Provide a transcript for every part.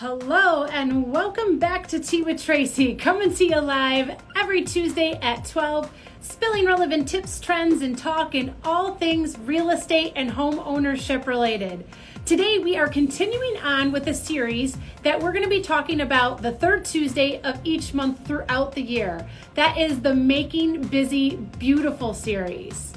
Hello and welcome back to Tea with Tracy. Come and see you live every Tuesday at 12, spilling relevant tips, trends, and talk in all things real estate and home ownership related. Today we are continuing on with a series that we're going to be talking about the third Tuesday of each month throughout the year. That is the Making Busy Beautiful series.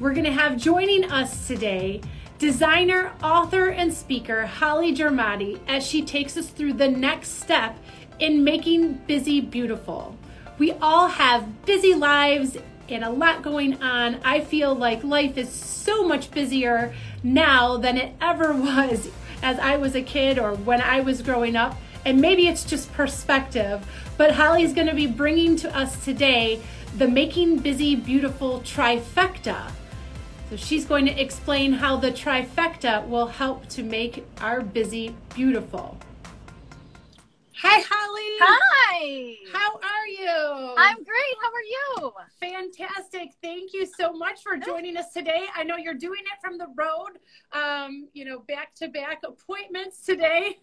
We're going to have joining us today designer, author, and speaker Holly Germati as she takes us through the next step in making busy beautiful. We all have busy lives and a lot going on. I feel like life is so much busier now than it ever was as I was a kid or when I was growing up, and maybe it's just perspective, but Holly's going to be bringing to us today the Making Busy Beautiful trifecta. So she's going to explain how the trifecta will help to make our busy beautiful. Hi, Holly. Hi. How are you? I'm great. How are you? Fantastic. Thank you so much for joining us today. I know you're doing it from the road, back-to-back appointments today.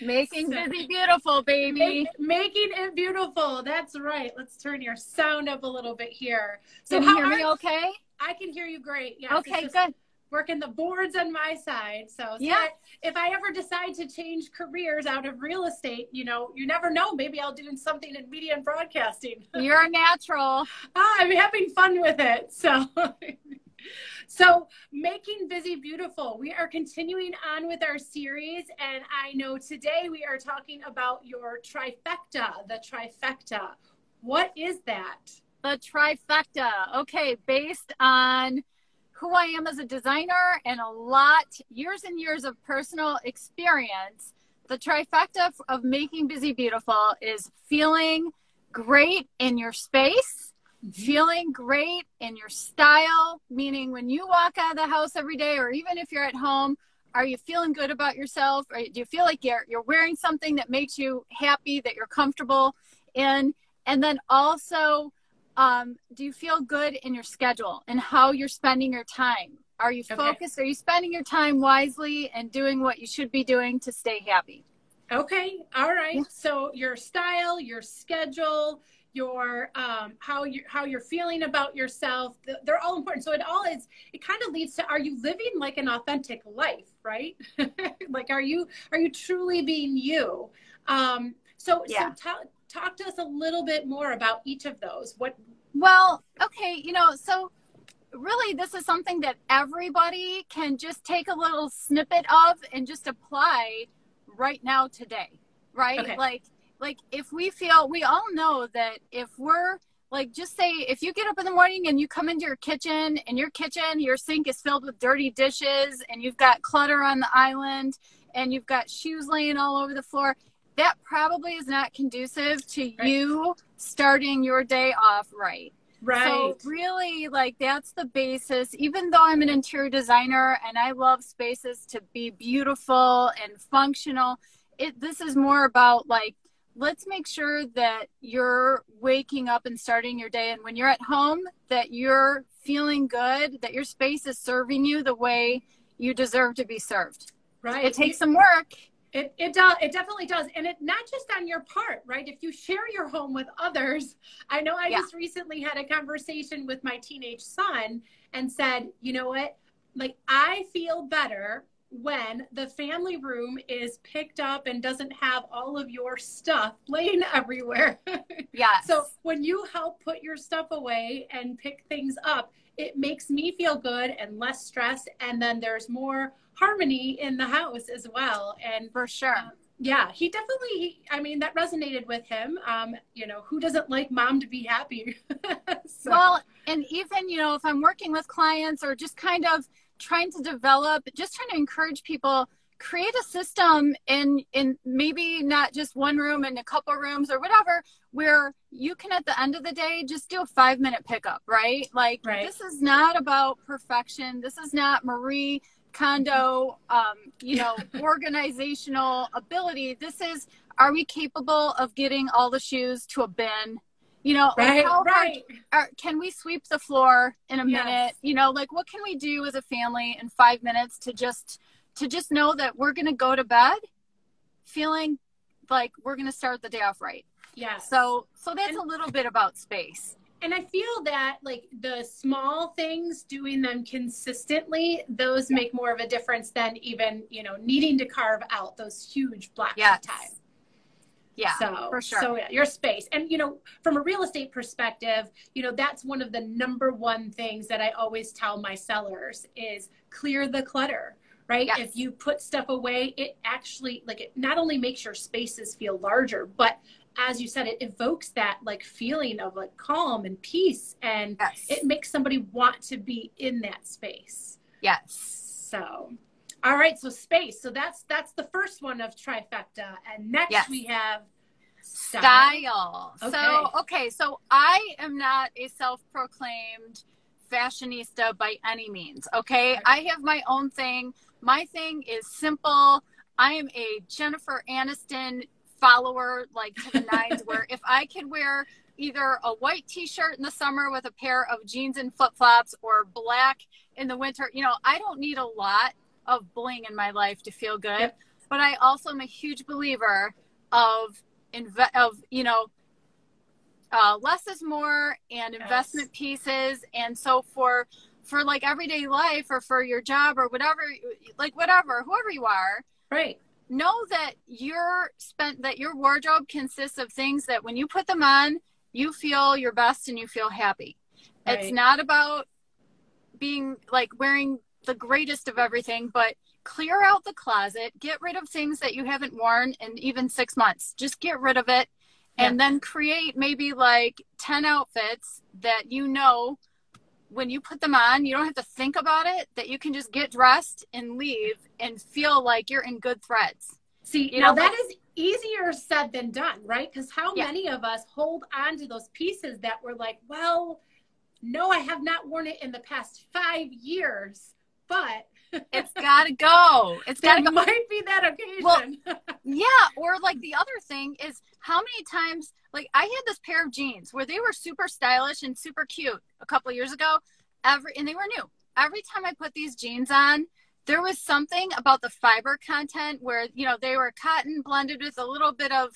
Making busy beautiful, baby. Making it beautiful. That's right. Let's turn your sound up a little bit here. So can you hear me okay? I can hear you great. Yes, okay, good. Working the boards on my side. So yeah, if I ever decide to change careers out of real estate, you never know. Maybe I'll do something in media and broadcasting. You're a natural. I'm having fun with it. So, Making Busy Beautiful. We are continuing on with our series. And I know today we are talking about your trifecta, the trifecta. What is that? The trifecta. Okay, based on who I am as a designer and years and years of personal experience, the trifecta of Making Busy Beautiful is feeling great in your space, feeling great in your style, meaning when you walk out of the house every day, or even if you're at home, are you feeling good about yourself? Or do you feel like you're wearing something that makes you happy, that you're comfortable in? And then also, do you feel good in your schedule and how you're spending your time? Are you focused? Are you spending your time wisely and doing what you should be doing to stay happy? Okay. All right. Yeah. So your style, your schedule, your, how you're feeling about yourself, they're all important. So it kind of leads to, are you living like an authentic life, right? Like, are you truly being you? Talk to us a little bit more about each of those. So really this is something that everybody can just take a little snippet of and just apply right now today, right? Okay. Like if we all know that if we're like, just say, if you get up in the morning and you come into your kitchen and your sink is filled with dirty dishes and you've got clutter on the island and you've got shoes laying all over the floor, that probably is not conducive to you starting your day off right. Right. So really, like, that's the basis. Even though I'm an interior designer and I love spaces to be beautiful and functional, this is more about, like, let's make sure that you're waking up and starting your day. And when you're at home, that you're feeling good, that your space is serving you the way you deserve to be served. Right. It takes some work. It does. It definitely does. And it's not just on your part, right? If you share your home with others, I know just recently had a conversation with my teenage son and said, you know what, like, I feel better when the family room is picked up and doesn't have all of your stuff laying everywhere. Yes. So when you help put your stuff away and pick things up, it makes me feel good and less stress. And then there's more harmony in the house as well. And for sure. He definitely, that resonated with him. Who doesn't like mom to be happy? So. Well, and even, if I'm working with clients or just kind of trying to encourage people, create a system in maybe not just one room and a couple rooms or whatever, where you can at the end of the day just do a 5-minute pickup, right? Like, This is not about perfection. This is not Marie Kondo, organizational ability. This is, are we capable of getting all the shoes to a bin? Can we sweep the floor in a minute? What can we do as a family in 5 minutes to just know that we're going to go to bed feeling like we're going to start the day off right. Yeah. So that's a little bit about space. And I feel that like the small things, doing them consistently, those make more of a difference than even, you know, needing to carve out those huge blocks of time. Yeah, so, for sure. So yeah, your space. And, you know, from a real estate perspective, you know, that's one of the number one things that I always tell my sellers is clear the clutter, right? Yes. If you put stuff away, it actually, like, it not only makes your spaces feel larger, but as you said, it evokes that like feeling of like calm and peace, and it makes somebody want to be in that space. Yes. So, all right. So space. So that's the first one of trifecta. And next we have style. Okay. So I am not a self-proclaimed fashionista by any means. Okay. I have my own thing. My thing is simple. I am a Jennifer Aniston follower, like to the nines, where if I could wear either a white t-shirt in the summer with a pair of jeans and flip-flops, or black in the winter, you know, I don't need a lot of bling in my life to feel good. Yep. But I also am a huge believer of less is more, and investment pieces. And so for like everyday life, or for your job, or whatever, whoever you are, right? Know that your wardrobe consists of things that when you put them on, you feel your best and you feel happy. Right. It's not about being like wearing the greatest of everything, but clear out the closet, get rid of things that you haven't worn in even 6 months. Just get rid of it and then create maybe like 10 outfits that, you know, when you put them on, you don't have to think about it, that you can just get dressed and leave and feel like you're in good threads. See, now that is easier said than done, right? Because how many of us hold on to those pieces that we're like, well, no, I have not worn it in the past 5 years, but it's got to go. Might be that occasion. Well, yeah. Or like the other thing is how many times, like I had this pair of jeans where they were super stylish and super cute a couple of years ago, and they were new. Every time I put these jeans on, there was something about the fiber content where, you know, they were cotton blended with a little bit of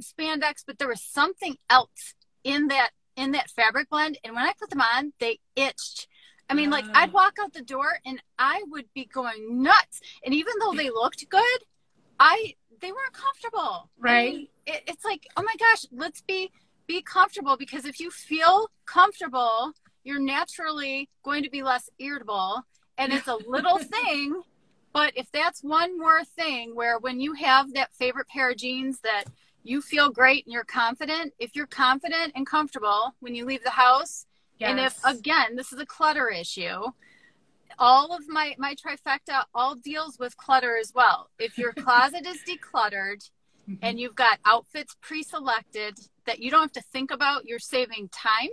spandex, but there was something else in that fabric blend. And when I put them on, they itched. I mean, like I'd walk out the door and I would be going nuts. And even though they looked good, they weren't comfortable. Right. I mean, it's like, oh my gosh, let's be comfortable, because if you feel comfortable, you're naturally going to be less irritable. And it's a little thing, but if that's one more thing where when you have that favorite pair of jeans that you feel great and you're confident, if you're confident and comfortable when you leave the house, and if, again, this is a clutter issue, all of my trifecta all deals with clutter as well. If your closet is decluttered and you've got outfits pre-selected that you don't have to think about, you're saving time,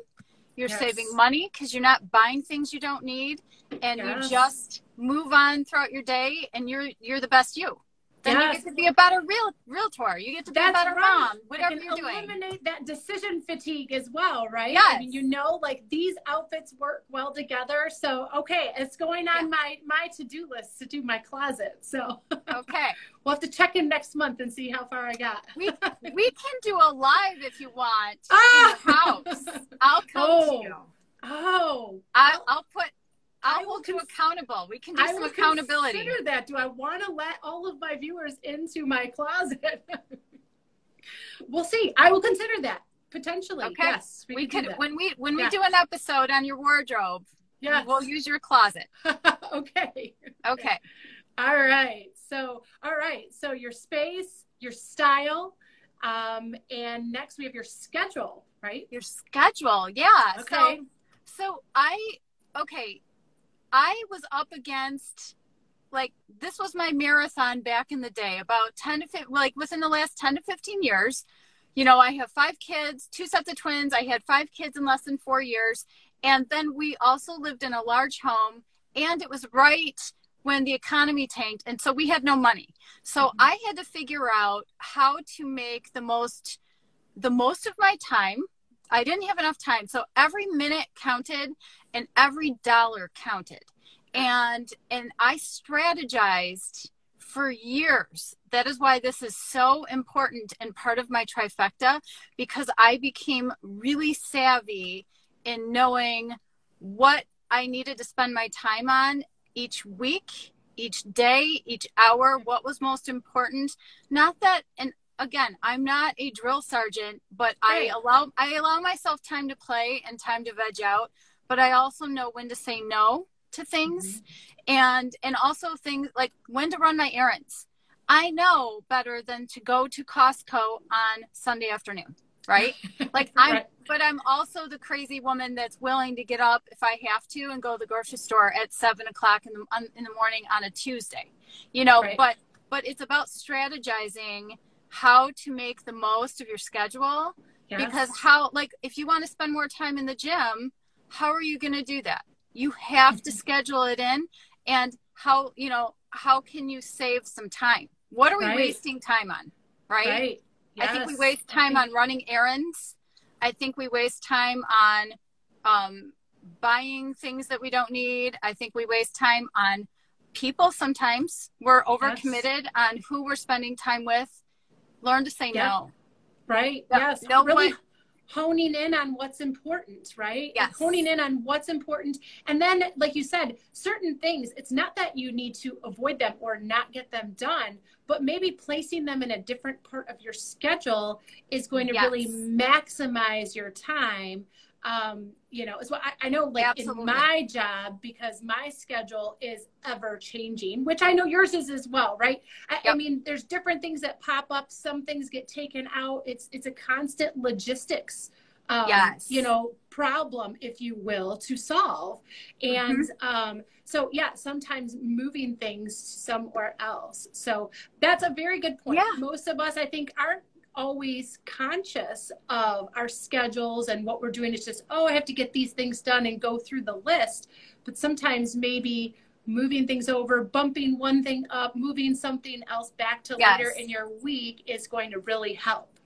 you're saving money, because you're not buying things you don't need, and you just move on throughout your day, and you're the best you. Then you get to be a better realtor. You get to be a better mom, whatever you're doing. Eliminate that decision fatigue as well, right? Yes. I mean, you know, like these outfits work well together. So, okay, it's going on my to-do list to do my closet. So, okay. We'll have to check in next month and see how far I got. We can do a live if you want in the house. I'll come to you. Oh. I will hold you accountable. We can do some accountability. Consider that. Do I want to let all of my viewers into my closet? We'll see. I will consider that potentially. Okay. Yes, we could. When we do an episode on your wardrobe, we'll use your closet. Okay. Okay. All right. So your space, your style, and next we have your schedule, right? Your schedule. Yeah. Okay. I was up against, like, this was my marathon back in the day, about within the last 10 to 15 years, you know, I have 5 kids, 2 sets of twins. I had 5 kids in less than 4 years. And then we also lived in a large home, and it was right when the economy tanked. And so we had no money. So I had to figure out how to make the most of my time. I didn't have enough time. So every minute counted and every dollar counted. And I strategized for years. That is why this is so important and part of my trifecta, because I became really savvy in knowing what I needed to spend my time on each week, each day, each hour, what was most important. Not that, and again, I'm not a drill sergeant, but right. I allow myself time to play and time to veg out, but I also know when to say no to things, mm-hmm. and also things like when to run my errands. I know better than to go to Costco on Sunday afternoon, right? Like but I'm also the crazy woman that's willing to get up if I have to and go to the grocery store at 7 o'clock in the morning on a Tuesday, you know, right. but it's about strategizing how to make the most of your schedule, yes. because how, like, if you want to spend more time in the gym, how are you going to do that? You have to schedule it in, and how, you know, how can you save some time? What are we right. wasting time on? Right. Right. Yes. I think we waste time on running errands. I think we waste time on buying things that we don't need. I think we waste time on people. Sometimes we're overcommitted yes. on who we're spending time with. Learn to say yeah. no. Right. No, yes. No, really honing in on what's important, right? Yes. Honing in on what's important. And then, like you said, certain things, it's not that you need to avoid them or not get them done, but maybe placing them in a different part of your schedule is going to yes. really maximize your time. You know, as well, I know, like Absolutely. In my job, because my schedule is ever changing, which I know yours is as well, right? I mean, there's different things that pop up. Some things get taken out. It's a constant logistics, yes. you know, problem, if you will, to solve. And mm-hmm. So yeah, sometimes moving things somewhere else. So that's a very good point. Yeah. Most of us, I think, aren't always conscious of our schedules and what we're doing. It's just, oh, I have to get these things done and go through the list. But sometimes maybe moving things over, bumping one thing up, moving something else back to yes. later in your week is going to really help.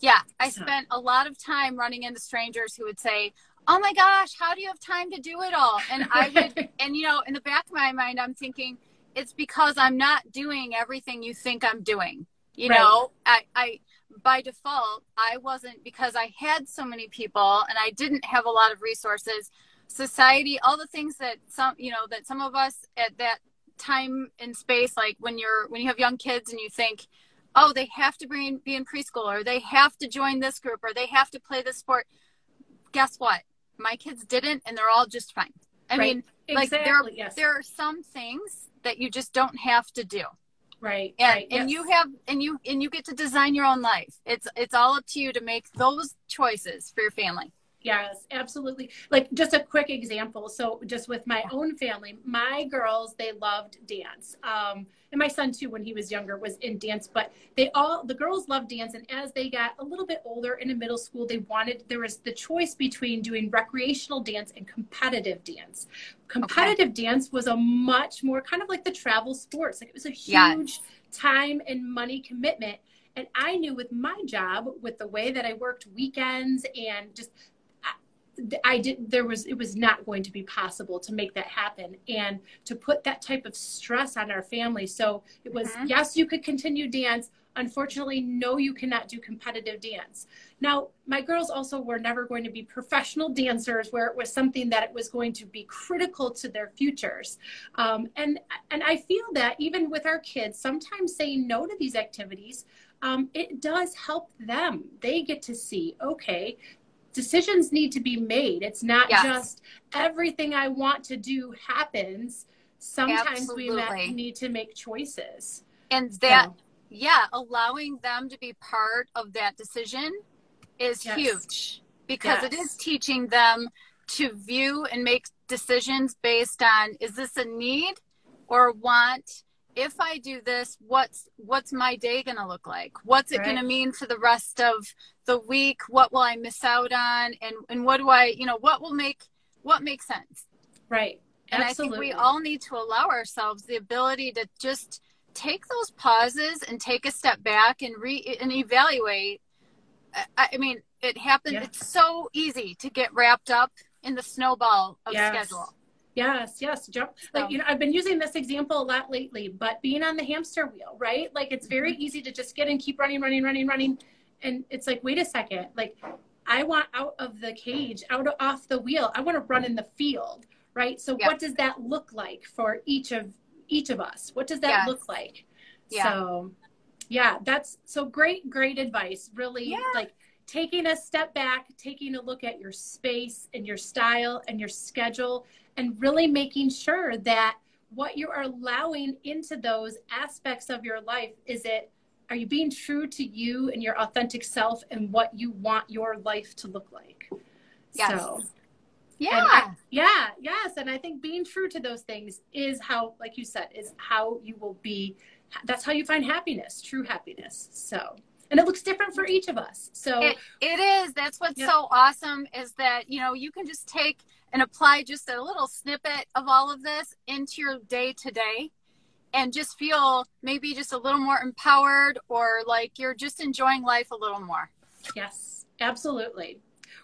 Yeah. I spent a lot of time running into strangers who would say, oh my gosh, how do you have time to do it all? And I would, and you know, in the back of my mind, I'm thinking, it's because I'm not doing everything you think I'm doing. You right. know, I, by default, I wasn't, because I had so many people and I didn't have a lot of resources, society, all the things that some, you know, that some of us at that time and space, like when you have young kids and you think, oh, they have to be in preschool, or they have to join this group, or they have to play this sport. Guess what? My kids didn't, and they're all just fine. I right. mean, exactly. like there are some things that you just don't have to do. Right. And, right, and yes. you have, and you get to design your own life. It's all up to you to make those choices for your family. Yes, absolutely. Like just a quick example. So just with my own family, my girls, they loved dance. And my son too, when he was younger, was in dance, but the girls loved dance. And as they got a little bit older into middle school, there was the choice between doing recreational dance and competitive dance. Competitive okay. dance was a much more kind of like the travel sports. Like it was a huge yes. time and money commitment. And I knew with my job, with the way that I worked weekends and just, it was not going to be possible to make that happen and to put that type of stress on our family. So it was, mm-hmm. yes, you could continue dance. Unfortunately, no, you cannot do competitive dance. Now, my girls also were never going to be professional dancers, where it was something that it was going to be critical to their futures. And I feel that even with our kids, sometimes saying no to these activities, it does help them. They get to see, okay, decisions need to be made. It's not yes. just everything I want to do happens. Sometimes Absolutely. We need to make choices. And that, yeah, allowing them to be part of that decision is yes. huge, because yes. it is teaching them to view and make decisions based on, is this a need or want? If I do this, what's my day going to look like? What's it right. going to mean for the rest of the week? What will I miss out on? And what do I, you know, what makes sense? Right. And Absolutely. I think we all need to allow ourselves the ability to just take those pauses and take a step back and evaluate. I mean, it happens. Yeah. It's so easy to get wrapped up in the snowball of yes. schedule. Yes, yes, jump. Like, you know, I've been using this example a lot lately, but being on the hamster wheel, right? Like, it's very easy to just get and keep running. And it's like, wait a second, like, I want out of the cage, off the wheel. I want to run in the field, right? So what does that look like for each of us? What does that look like? Yeah. So yeah, that's so great advice. Really like taking a step back, taking a look at your space and your style and your schedule, and really making sure that what you are allowing into those aspects of your life, are you being true to you and your authentic self and what you want your life to look like? Yes. So, yes. And I think being true to those things is how, like you said, is how you will be. That's how you find happiness, true happiness. So, and it looks different for each of us. So it is. That's what's so awesome is that, you know, you can just take and apply just a little snippet of all of this into your day to day. And just feel maybe just a little more empowered, or like you're just enjoying life a little more. Yes, absolutely.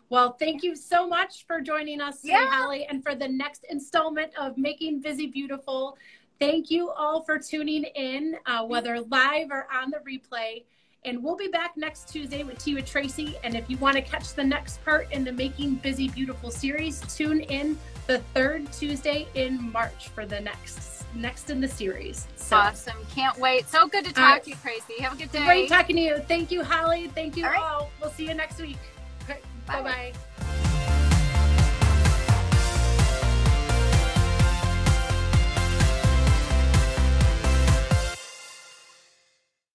Well, thank you so much for joining us today, Holly, and for the next installment of Making Busy Beautiful. Thank you all for tuning in, whether live or on the replay. And we'll be back next Tuesday with Tea with Tracy. And if you want to catch the next part in the Making Busy Beautiful series, tune in the third Tuesday in March for the next in the series. So. Awesome. Can't wait. So good to talk to you, Tracy. Have a good day. Great talking to you. Thank you, Holly. Thank you all. We'll see you next week. Bye-bye.